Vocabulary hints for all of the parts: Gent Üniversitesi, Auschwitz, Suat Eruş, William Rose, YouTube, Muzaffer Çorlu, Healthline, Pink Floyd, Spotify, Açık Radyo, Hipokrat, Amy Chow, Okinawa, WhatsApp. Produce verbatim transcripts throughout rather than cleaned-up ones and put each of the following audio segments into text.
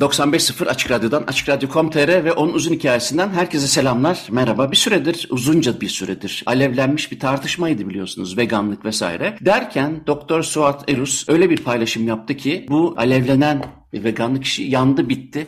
doksan beş nokta sıfır Açık Radyo'dan, açık radyo nokta com nokta tr ve onun uzun hikayesinden herkese selamlar, merhaba. Bir süredir, uzunca bir süredir alevlenmiş bir tartışmaydı biliyorsunuz, veganlık vesaire. Derken Doktor Suat Eruş öyle bir paylaşım yaptı ki bu alevlenen veganlık işi yandı bitti.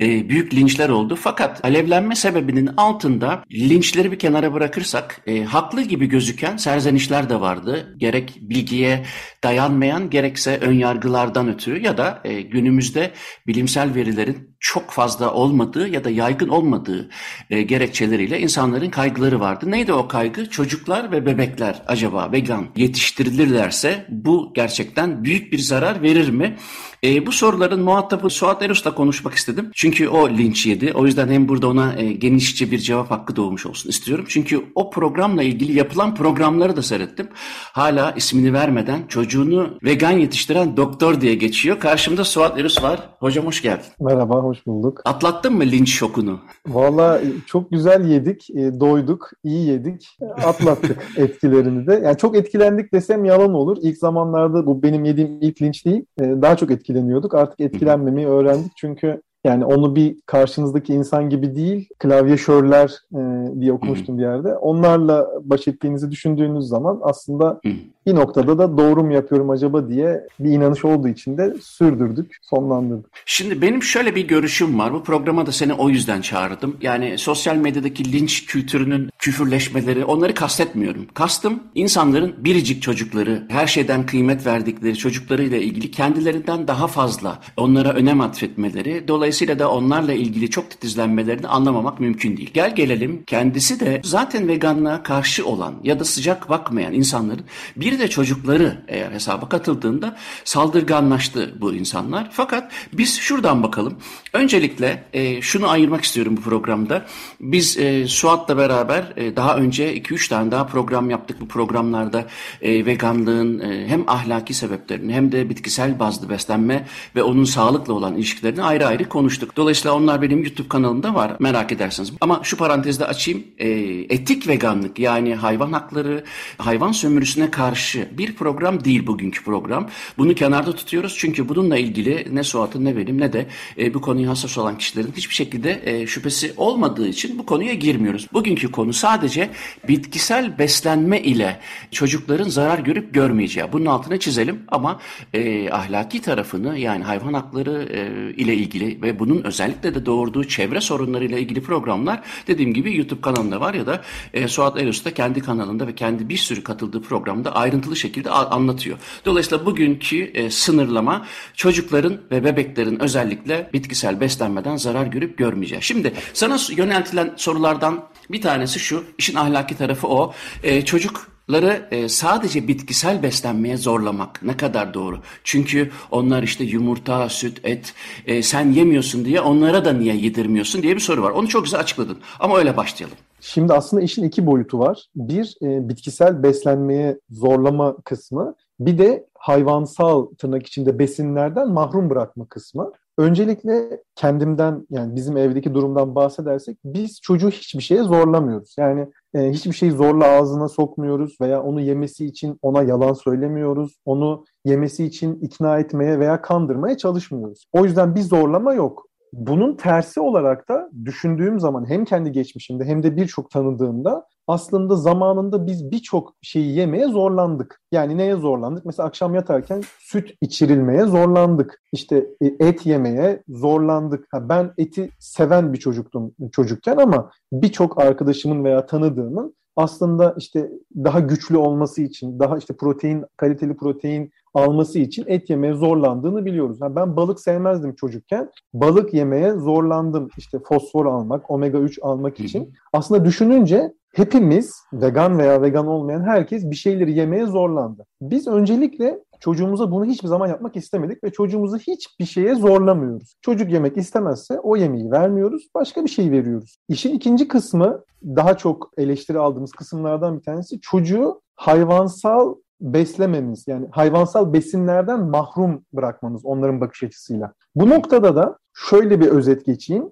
E, büyük linçler oldu. Fakat alevlenme sebebinin altında linçleri bir kenara bırakırsak e, haklı gibi gözüken serzenişler de vardı. Gerek bilgiye dayanmayan, gerekse önyargılardan ötürü ya da e, günümüzde bilimsel verilerin çok fazla olmadığı ya da yaygın olmadığı e, gerekçeleriyle insanların kaygıları vardı. Neydi o kaygı? Çocuklar ve bebekler acaba vegan yetiştirilirlerse bu gerçekten büyük bir zarar verir mi? E, bu soruların muhatabı Suat Eruş'la konuşmak istedim. Çünkü o linç yedi. O yüzden hem burada ona e, genişçe bir cevap hakkı doğmuş olsun istiyorum. Çünkü o programla ilgili yapılan programları da seyrettim. Hala ismini vermeden çocuğunu vegan yetiştiren doktor diye geçiyor. Karşımda Suat Eruş var. Hocam hoş geldin. Merhaba, hoş bulduk. Atlattın mı linç şokunu? Vallahi çok güzel yedik, e, doyduk, iyi yedik, atlattık etkilerini de. Yani çok etkilendik desem yalan olur. İlk zamanlarda bu benim yediğim ilk linç değil, e, daha çok etkileniyorduk. Artık etkilenmemeyi öğrendik çünkü yani onu bir karşınızdaki insan gibi değil, klavyesörler e, diye okumuştum bir yerde. Onlarla baş ettiğinizi düşündüğünüz zaman aslında bir noktada da doğru mu yapıyorum acaba diye bir inanış olduğu için de sürdürdük, sonlandırdık. Şimdi benim şöyle bir görüşüm var. Bu programa da seni o yüzden çağırdım. Yani sosyal medyadaki linç kültürünün küfürleşmeleri, onları kastetmiyorum. Kastım insanların biricik çocukları, her şeyden kıymet verdikleri çocuklarıyla ilgili kendilerinden daha fazla onlara önem atfetmeleri. Dolayısıyla Dolayısıyla da onlarla ilgili çok titizlenmelerini anlamamak mümkün değil. Gel gelelim kendisi de zaten veganlığa karşı olan ya da sıcak bakmayan insanların bir de çocukları eğer hesaba katıldığında saldırganlaştı bu insanlar. Fakat biz şuradan bakalım. Öncelikle e, şunu ayırmak istiyorum bu programda. Biz e, Suat'la beraber e, daha önce iki üç tane daha program yaptık. Bu programlarda e, veganlığın e, hem ahlaki sebeplerini hem de bitkisel bazlı beslenme ve onun sağlıkla olan ilişkilerini ayrı ayrı konuştuk. Dolayısıyla onlar benim YouTube kanalımda var. Merak edersiniz. Ama şu parantezde açayım. E, etik veganlık yani hayvan hakları, hayvan sömürüsüne karşı bir program değil bugünkü program. Bunu kenarda tutuyoruz. Çünkü bununla ilgili ne Suat'ın ne benim ne de e, bu konuya hassas olan kişilerin hiçbir şekilde e, şüphesi olmadığı için bu konuya girmiyoruz. Bugünkü konu sadece bitkisel beslenme ile çocukların zarar görüp görmeyeceği. Bunun altını çizelim ama e, ahlaki tarafını yani hayvan hakları e, ile ilgili ve bunun özellikle de doğurduğu çevre sorunlarıyla ilgili programlar dediğim gibi YouTube kanalında var ya da e, Suat Eruş da kendi kanalında ve kendi bir sürü katıldığı programda ayrıntılı şekilde a- anlatıyor. Dolayısıyla bugünkü e, sınırlama çocukların ve bebeklerin özellikle bitkisel beslenmeden zarar görüp görmeyeceği. Şimdi sana yöneltilen sorulardan bir tanesi şu, işin ahlaki tarafı o. E, çocuk Çocukları sadece bitkisel beslenmeye zorlamak ne kadar doğru? Çünkü onlar işte yumurta, süt, et, e, sen yemiyorsun diye onlara da niye yedirmiyorsun diye bir soru var. Onu çok güzel açıkladın ama öyle başlayalım. Şimdi aslında işin iki boyutu var. Bir, e, bitkisel beslenmeye zorlama kısmı, bir de hayvansal tırnak içinde besinlerden mahrum bırakma kısmı. Öncelikle kendimden yani bizim evdeki durumdan bahsedersek biz çocuğu hiçbir şeye zorlamıyoruz. Yani e, hiçbir şeyi zorla ağzına sokmuyoruz veya onu yemesi için ona yalan söylemiyoruz. Onu yemesi için ikna etmeye veya kandırmaya çalışmıyoruz. O yüzden bir zorlama yok. Bunun tersi olarak da düşündüğüm zaman hem kendi geçmişimde hem de birçok tanıdığımda aslında zamanında biz birçok şeyi yemeye zorlandık. Yani neye zorlandık? Mesela akşam yatarken süt içirilmeye zorlandık. İşte et yemeye zorlandık. Ben eti seven bir çocuktum çocukken ama birçok arkadaşımın veya tanıdığımın aslında işte daha güçlü olması için, daha işte protein, kaliteli protein alması için et yemeye zorlandığını biliyoruz. Yani ben balık sevmezdim çocukken. Balık yemeye zorlandım işte fosfor almak, omega üç almak için. Aslında düşününce hepimiz, vegan veya vegan olmayan herkes bir şeyleri yemeye zorlandı. Biz öncelikle çocuğumuza bunu hiçbir zaman yapmak istemedik ve çocuğumuzu hiçbir şeye zorlamıyoruz. Çocuk yemek istemezse o yemeği vermiyoruz, başka bir şey veriyoruz. İşin ikinci kısmı, daha çok eleştiri aldığımız kısımlardan bir tanesi, çocuğu hayvansal beslememiz, yani hayvansal besinlerden mahrum bırakmamız onların bakış açısıyla. Bu noktada da şöyle bir özet geçeyim.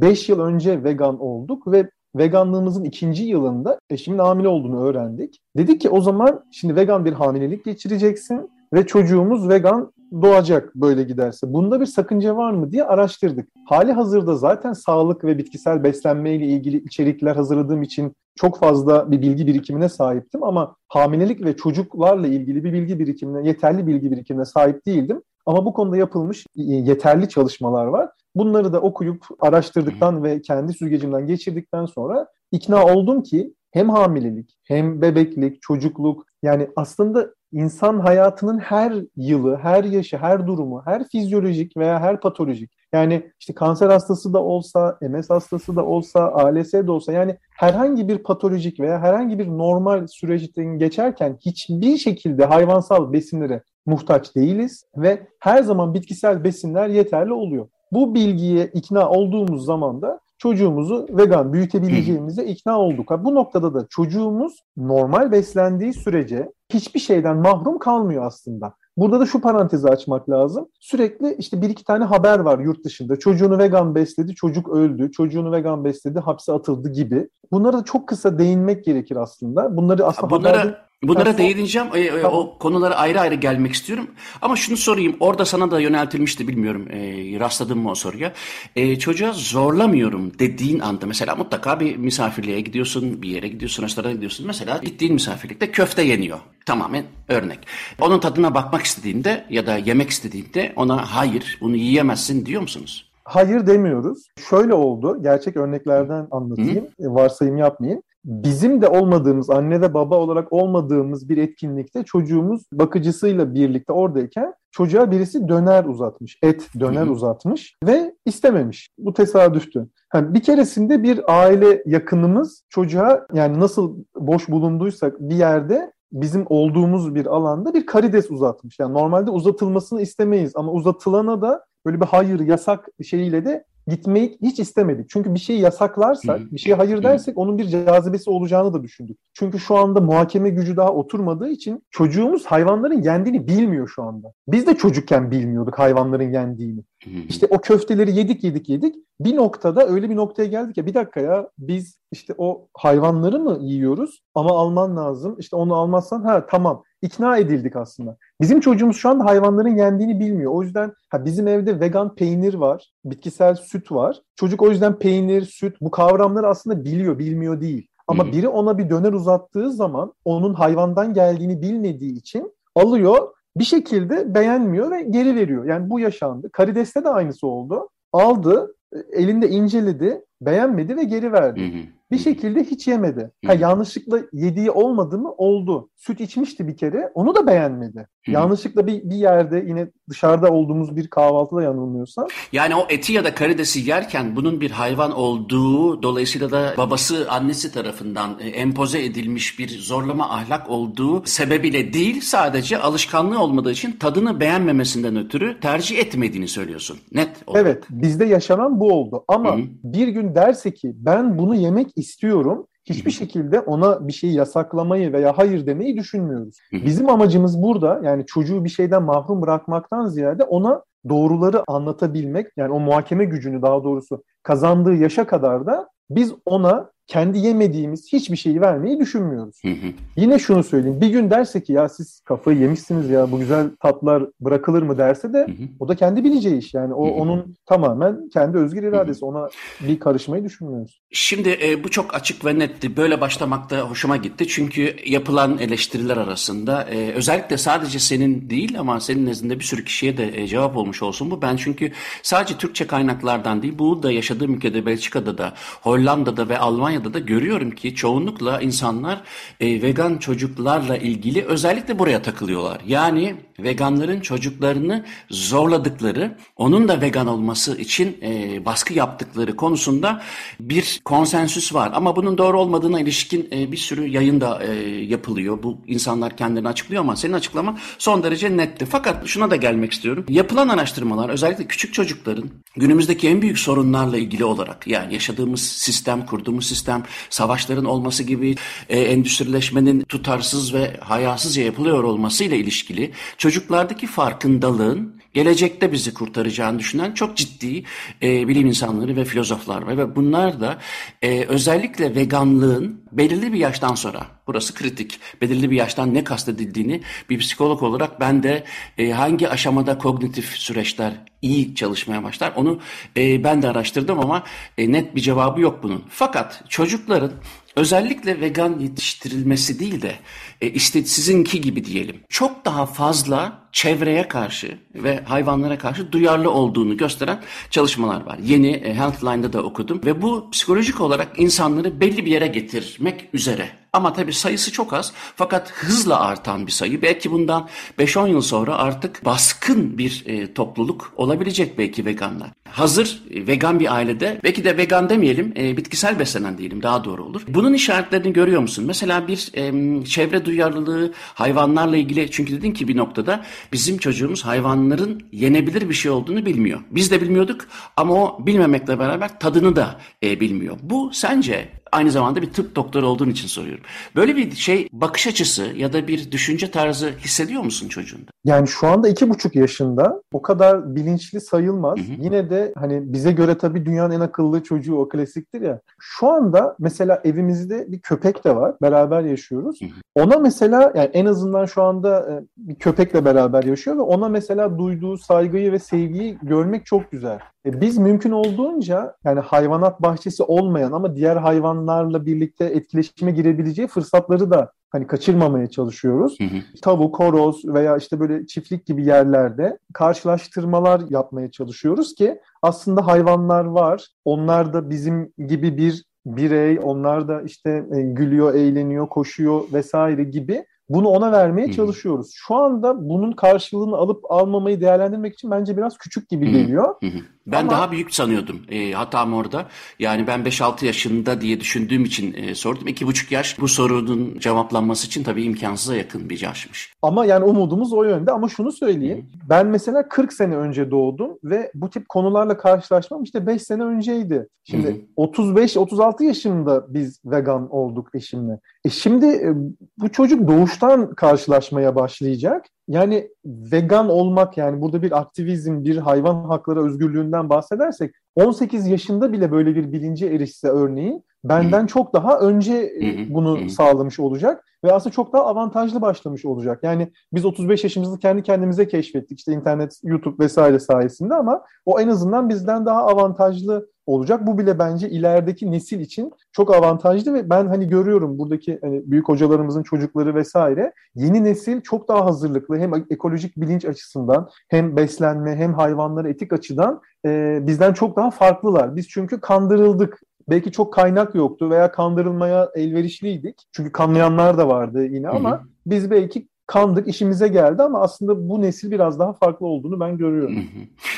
beş yıl önce vegan olduk ve veganlığımızın ikinci yılında eşimin hamile olduğunu öğrendik. Dedik ki o zaman şimdi vegan bir hamilelik geçireceksin ve çocuğumuz vegan doğacak böyle giderse. Bunda bir sakınca var mı diye araştırdık. Hali hazırda zaten sağlık ve bitkisel beslenmeyle ilgili içerikler hazırladığım için çok fazla bir bilgi birikimine sahiptim ama hamilelik ve çocuklarla ilgili bir bilgi birikimine, yeterli bilgi birikimine sahip değildim. Ama bu konuda yapılmış yeterli çalışmalar var. Bunları da okuyup araştırdıktan ve kendi süzgecimden geçirdikten sonra ikna oldum ki hem hamilelik, hem bebeklik, çocukluk, yani aslında insan hayatının her yılı, her yaşı, her durumu, her fizyolojik veya her patolojik, yani işte kanser hastası da olsa, M S hastası da olsa, A L S de olsa, yani herhangi bir patolojik veya herhangi bir normal süreçten geçerken hiçbir şekilde hayvansal besinlere muhtaç değiliz ve her zaman bitkisel besinler yeterli oluyor. Bu bilgiye ikna olduğumuz zaman da çocuğumuzu vegan büyütebileceğimize ikna olduk. Bu noktada da çocuğumuz normal beslendiği sürece hiçbir şeyden mahrum kalmıyor aslında. Burada da şu parantezi açmak lazım. Sürekli işte bir iki tane haber var yurt dışında. Çocuğunu vegan besledi, çocuk öldü. Çocuğunu vegan besledi, hapse atıldı gibi. Bunlara çok kısa değinmek gerekir aslında. Bunları aslında Bunlara... haberde... Bunlara değineceğim. E, e, o konulara ayrı ayrı gelmek istiyorum. Ama şunu sorayım. Orada sana da yöneltilmişti, bilmiyorum. E, rastladın mı o soruya? E, çocuğa zorlamıyorum dediğin anda mesela mutlaka bir misafirliğe gidiyorsun, bir yere gidiyorsun, restorana gidiyorsun. Mesela gittiğin misafirlikte köfte yeniyor. Tamamen örnek. Onun tadına bakmak istediğinde ya da yemek istediğinde ona hayır, bunu yiyemezsin diyor musunuz? Hayır demiyoruz. Şöyle oldu. Gerçek örneklerden anlatayım. Hı? Varsayım yapmayayım. Bizim de olmadığımız, anne ve baba olarak olmadığımız bir etkinlikte çocuğumuz bakıcısıyla birlikte oradayken çocuğa birisi döner uzatmış, et döner Hı-hı. uzatmış ve istememiş. Bu tesadüftü. Yani bir keresinde bir aile yakınımız çocuğa, yani nasıl boş bulunduysak bir yerde, bizim olduğumuz bir alanda bir karides uzatmış. Yani normalde uzatılmasını istemeyiz ama uzatılana da böyle bir hayır, yasak şeyiyle de gitmeyi hiç istemedik. Çünkü bir şeyi yasaklarsak, bir şeye hayır dersek onun bir cazibesi olacağını da düşündük. Çünkü şu anda muhakeme gücü daha oturmadığı için çocuğumuz hayvanların yendiğini bilmiyor şu anda. Biz de çocukken bilmiyorduk hayvanların yendiğini. İşte o köfteleri yedik yedik yedik. Bir noktada öyle bir noktaya geldik ya, bir dakika ya, biz işte o hayvanları mı yiyoruz ama alman lazım. İşte onu almazsan ha tamam. İkna edildik aslında. Bizim çocuğumuz şu anda hayvanların yendiğini bilmiyor. O yüzden ha, bizim evde vegan peynir var, bitkisel süt var. Çocuk o yüzden peynir, süt, bu kavramları aslında biliyor, bilmiyor değil. Ama hmm. biri ona bir döner uzattığı zaman onun hayvandan geldiğini bilmediği için alıyor, bir şekilde beğenmiyor ve geri veriyor. Yani bu yaşandı. Karides'te de aynısı oldu. Aldı, elinde inceledi, beğenmedi ve geri verdi. Hı hı. Bir şekilde hiç yemedi. Ha, yanlışlıkla yediği olmadı mı? Oldu. Süt içmişti bir kere. Onu da beğenmedi. Hı. Yanlışlıkla bir, bir yerde, yine dışarıda olduğumuz bir kahvaltıda yanılmıyorsa. Yani o eti ya da karidesi yerken bunun bir hayvan olduğu, dolayısıyla da babası, annesi tarafından empoze edilmiş bir zorlama ahlak olduğu sebebiyle değil, sadece alışkanlığı olmadığı için tadını beğenmemesinden ötürü tercih etmediğini söylüyorsun. Net olarak. Evet. Bizde yaşanan bu oldu. Ama hı. bir gün derse ki ben bunu yemek istiyorum, hiçbir şekilde ona bir şeyi yasaklamayı veya hayır demeyi düşünmüyoruz. Bizim amacımız burada, yani çocuğu bir şeyden mahrum bırakmaktan ziyade ona doğruları anlatabilmek, yani o muhakeme gücünü daha doğrusu kazandığı yaşa kadar da biz ona kendi yemediğimiz hiçbir şeyi vermeyi düşünmüyoruz. Hı hı. Yine şunu söyleyeyim. Bir gün derse ki ya siz kafayı yemişsiniz ya, bu güzel tatlar bırakılır mı derse de hı hı. o da kendi bileceği iş. Yani o hı hı. onun tamamen kendi özgür iradesi. Hı hı. Ona bir karışmayı düşünmüyoruz. Şimdi e, bu çok açık ve netti. Böyle başlamak da hoşuma gitti. Çünkü yapılan eleştiriler arasında e, özellikle sadece senin değil ama senin nezdinde bir sürü kişiye de e, cevap olmuş olsun bu. Ben çünkü sadece Türkçe kaynaklardan değil, bu da yaşadığım ülkede, Belçika'da da, Hollanda'da ve Almanya'da kampanyada da görüyorum ki çoğunlukla insanlar e, vegan çocuklarla ilgili özellikle buraya takılıyorlar. Yani veganların çocuklarını zorladıkları, onun da vegan olması için e, baskı yaptıkları konusunda bir konsensüs var. Ama bunun doğru olmadığına ilişkin e, bir sürü yayın da e, yapılıyor. Bu insanlar kendilerini açıklıyor ama senin açıklaman son derece netti. Fakat şuna da gelmek istiyorum. Yapılan araştırmalar özellikle küçük çocukların günümüzdeki en büyük sorunlarla ilgili olarak, yani yaşadığımız sistem, kurduğumuz sistem, savaşların olması gibi, e, endüstrileşmenin tutarsız ve hayasızca yapılıyor olmasıyla ilişkili çocuklardaki farkındalığın gelecekte bizi kurtaracağını düşünen çok ciddi e, bilim insanları ve filozoflar var ve bunlar da e, özellikle veganlığın belirli bir yaştan sonra, burası kritik, belirli bir yaştan ne kastedildiğini bir psikolog olarak ben de e, hangi aşamada kognitif süreçler iyi çalışmaya başlar onu e, ben de araştırdım ama e, net bir cevabı yok bunun. Fakat çocukların özellikle vegan yetiştirilmesi değil de e, işte sizinki gibi diyelim çok daha fazla çevreye karşı ve hayvanlara karşı duyarlı olduğunu gösteren çalışmalar var. Yeni e, Healthline'da da okudum ve bu psikolojik olarak insanları belli bir yere getirmek üzere. Ama tabii sayısı çok az fakat hızla artan bir sayı. Belki bundan beş on yıl sonra artık baskın bir e, topluluk olabilecek belki veganlar. Hazır e, vegan bir ailede, belki de vegan demeyelim, e, bitkisel beslenen diyelim daha doğru olur. Bunun işaretlerini görüyor musun? Mesela bir e, çevre duyarlılığı, hayvanlarla ilgili, çünkü dedin ki bir noktada bizim çocuğumuz hayvanların yenebilir bir şey olduğunu bilmiyor. Biz de bilmiyorduk ama o bilmemekle beraber tadını da e, bilmiyor. Bu sence... Aynı zamanda bir tıp doktoru olduğun için soruyorum. Böyle bir şey, bakış açısı ya da bir düşünce tarzı hissediyor musun çocuğunda? Yani şu anda iki buçuk yaşında, o kadar bilinçli sayılmaz. Hı hı. Yine de hani bize göre tabii dünyanın en akıllı çocuğu, o klasiktir ya. Şu anda mesela evimizde bir köpek de var. Beraber yaşıyoruz. Hı hı. Ona mesela, yani en azından şu anda bir köpekle beraber yaşıyor ve ona mesela duyduğu saygıyı ve sevgiyi görmek çok güzel. Biz mümkün olduğunca yani hayvanat bahçesi olmayan ama diğer hayvanlarla birlikte etkileşime girebileceği fırsatları da hani kaçırmamaya çalışıyoruz. Hı hı. Tavuk, horoz veya işte böyle çiftlik gibi yerlerde karşılaştırmalar yapmaya çalışıyoruz ki aslında hayvanlar var. Onlar da bizim gibi bir birey, onlar da işte gülüyor, eğleniyor, koşuyor vesaire gibi. Bunu ona vermeye hmm. çalışıyoruz. Şu anda bunun karşılığını alıp almamayı değerlendirmek için bence biraz küçük gibi geliyor. Hmm. Hmm. Ben ama... daha büyük sanıyordum. E, hatam orada. Yani ben beş altı yaşında diye düşündüğüm için e, sordum. iki buçuk yaş bu sorunun cevaplanması için tabii imkansıza yakın bir yaşmış. Ama yani umudumuz o yönde. Ama şunu söyleyeyim. Hmm. Ben mesela kırk sene önce doğdum ve bu tip konularla karşılaşmam işte beş sene önceydi. Şimdi hmm. otuz beş otuz altı yaşında biz vegan olduk eşimle. E şimdi e, bu çocuk doğuş karşılaşmaya başlayacak. Yani vegan olmak, yani burada bir aktivizm, bir hayvan hakları özgürlüğünden bahsedersek on sekiz yaşında bile böyle bir bilince erişse örneğin benden Hı-hı. çok daha önce Hı-hı. bunu Hı-hı. sağlamış olacak ve aslında çok daha avantajlı başlamış olacak. Yani biz otuz beş yaşımızda kendi kendimize keşfettik işte internet, YouTube vesaire sayesinde ama o en azından bizden daha avantajlı olacak. Bu bile bence ilerideki nesil için çok avantajlı ve ben hani görüyorum buradaki hani büyük hocalarımızın çocukları vesaire, yeni nesil çok daha hazırlıklı, hem ekolojik bilinç açısından hem beslenme hem hayvanları etik açıdan e, bizden çok daha farklılar. Biz çünkü kandırıldık. Belki çok kaynak yoktu veya kandırılmaya elverişliydik. Çünkü kanlayanlar da vardı yine ama Hı-hı. biz belki kandık, işimize geldi ama aslında bu nesil biraz daha farklı olduğunu ben görüyorum.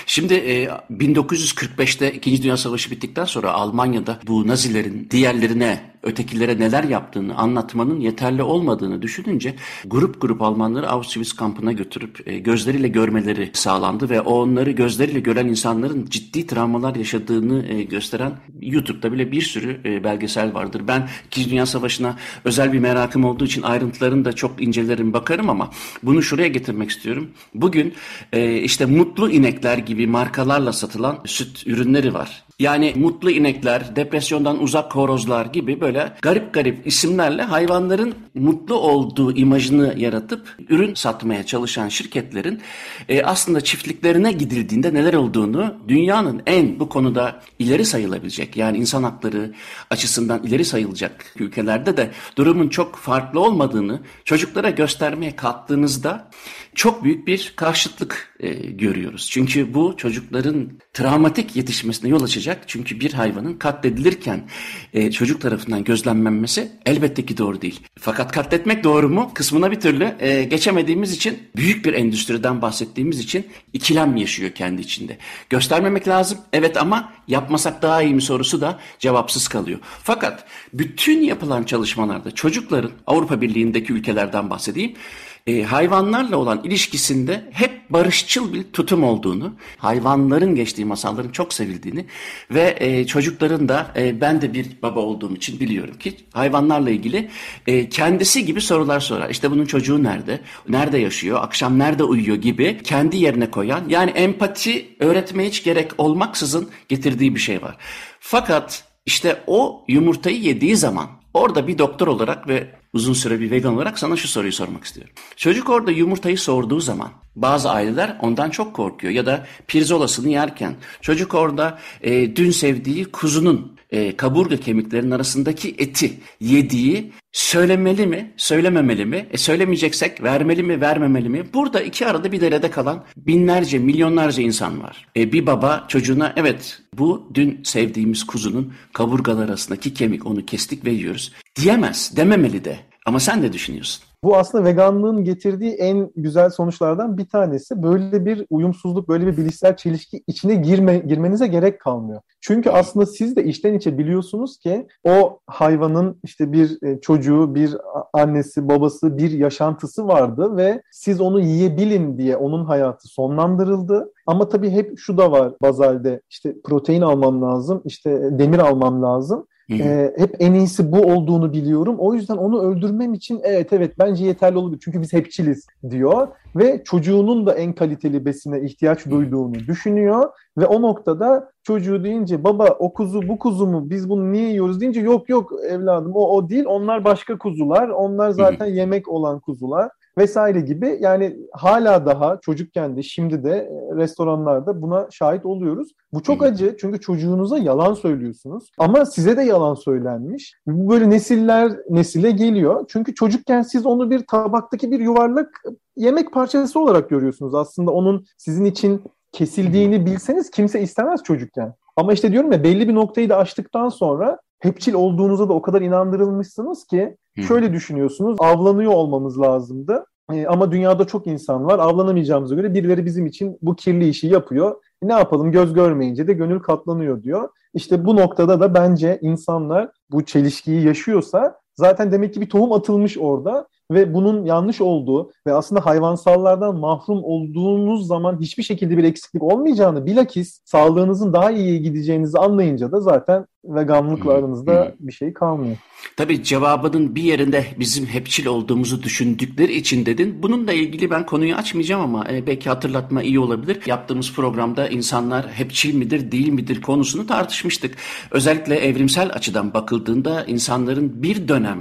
Şimdi bin dokuz yüz kırk beşte İkinci Dünya Savaşı bittikten sonra Almanya'da bu Nazilerin diğerlerine, ötekilere neler yaptığını anlatmanın yeterli olmadığını düşününce grup grup Almanları Auschwitz kampına götürüp gözleriyle görmeleri sağlandı ve onları gözleriyle gören insanların ciddi travmalar yaşadığını gösteren YouTube'da bile bir sürü belgesel vardır. Ben İkinci Dünya Savaşı'na özel bir merakım olduğu için ayrıntılarını da çok incelerim, bakarım ama bunu şuraya getirmek istiyorum. Bugün işte mutlu inekler gibi markalarla satılan süt ürünleri var. Yani mutlu inekler, depresyondan uzak horozlar gibi böyle böyle garip garip isimlerle hayvanların mutlu olduğu imajını yaratıp ürün satmaya çalışan şirketlerin e, aslında çiftliklerine gidildiğinde neler olduğunu dünyanın en bu konuda ileri sayılabilecek, yani insan hakları açısından ileri sayılacak ülkelerde de durumun çok farklı olmadığını çocuklara göstermeye kalktığınızda çok büyük bir karşıtlık e, görüyoruz. Çünkü bu çocukların travmatik yetişmesine yol açacak. Çünkü bir hayvanın katledilirken e, çocuk tarafından gözlemlenmesi elbette ki doğru değil. Fakat katletmek doğru mu kısmına bir türlü e, geçemediğimiz için, büyük bir endüstriden bahsettiğimiz için ikilem yaşıyor kendi içinde. Göstermemek lazım evet, ama yapmasak daha iyi mi sorusu da cevapsız kalıyor. Fakat bütün yapılan çalışmalarda çocukların, Avrupa Birliği'ndeki ülkelerden bahsedeyim, E, hayvanlarla olan ilişkisinde hep barışçıl bir tutum olduğunu, hayvanların geçtiği masalların çok sevildiğini ve e, çocukların da e, ben de bir baba olduğum için biliyorum ki hayvanlarla ilgili e, kendisi gibi sorular sorar. İşte bunun çocuğu nerede, nerede yaşıyor, akşam nerede uyuyor gibi kendi yerine koyan, yani empati öğretmeye hiç gerek olmaksızın getirdiği bir şey var. Fakat işte o yumurtayı yediği zaman orada bir doktor olarak ve uzun süre bir vegan olarak sana şu soruyu sormak istiyorum. Çocuk orada yumurtayı sorduğu zaman bazı aileler ondan çok korkuyor. Ya da pirzolasını yerken çocuk orada e, dün sevdiği kuzunun e, kaburga kemiklerinin arasındaki eti yediği söylemeli mi, söylememeli mi, e, söylemeyeceksek vermeli mi, vermemeli mi? Burada iki arada bir derede kalan binlerce, milyonlarca insan var. E, bir baba çocuğuna evet bu dün sevdiğimiz kuzunun kaburgalar arasındaki kemik, onu kestik ve yiyoruz diyemez, dememeli de. Ama sen ne düşünüyorsun? Bu aslında veganlığın getirdiği en güzel sonuçlardan bir tanesi. Böyle bir uyumsuzluk, böyle bir bilişsel çelişki içine girme, girmenize gerek kalmıyor. Çünkü aslında siz de içten içe biliyorsunuz ki o hayvanın işte bir çocuğu, bir annesi, babası, bir yaşantısı vardı ve siz onu yiyebilin diye onun hayatı sonlandırıldı. Ama tabii hep şu da var bazalde, işte protein almam lazım, işte demir almam lazım. Ee, hep en iyisi bu olduğunu biliyorum. O yüzden onu öldürmem için evet evet bence yeterli olur. Çünkü biz hepçiliz diyor ve çocuğunun da en kaliteli besine ihtiyaç duyduğunu düşünüyor ve o noktada çocuğu deyince baba o kuzu bu kuzu mu, biz bunu niye yiyoruz deyince yok yok evladım o o değil, onlar başka kuzular, onlar zaten yemek olan kuzular vesaire gibi. Yani hala daha çocukken de şimdi de restoranlarda buna şahit oluyoruz. Bu çok acı, çünkü çocuğunuza yalan söylüyorsunuz ama size de yalan söylenmiş. Bu böyle nesiller nesile geliyor. Çünkü çocukken siz onu bir tabaktaki bir yuvarlak yemek parçası olarak görüyorsunuz. Aslında onun sizin için kesildiğini bilseniz kimse istemez çocukken. Ama işte diyorum ya, belli bir noktayı da aştıktan sonra hepçil olduğunuza da o kadar inandırılmışsınız ki şöyle düşünüyorsunuz, avlanıyor olmamız lazımdı. Ee, ama dünyada çok insan var, avlanamayacağımıza göre birileri bizim için bu kirli işi yapıyor. Ne yapalım, göz görmeyince de gönül katlanıyor diyor. İşte bu noktada da bence insanlar bu çelişkiyi yaşıyorsa zaten demek ki bir tohum atılmış orada ve bunun yanlış olduğu ve aslında hayvansallardan mahrum olduğunuz zaman hiçbir şekilde bir eksiklik olmayacağını, bilakis sağlığınızın daha iyiye gideceğinizi anlayınca da zaten veganlıkla aranızda bir şey kalmıyor. Tabii cevabının bir yerinde bizim hepçil olduğumuzu düşündükleri için dedin. Bununla ilgili ben konuyu açmayacağım ama belki hatırlatma iyi olabilir. Yaptığımız programda insanlar hepçil midir değil midir konusunu tartışmıştık. Özellikle evrimsel açıdan bakıldığında insanların bir dönem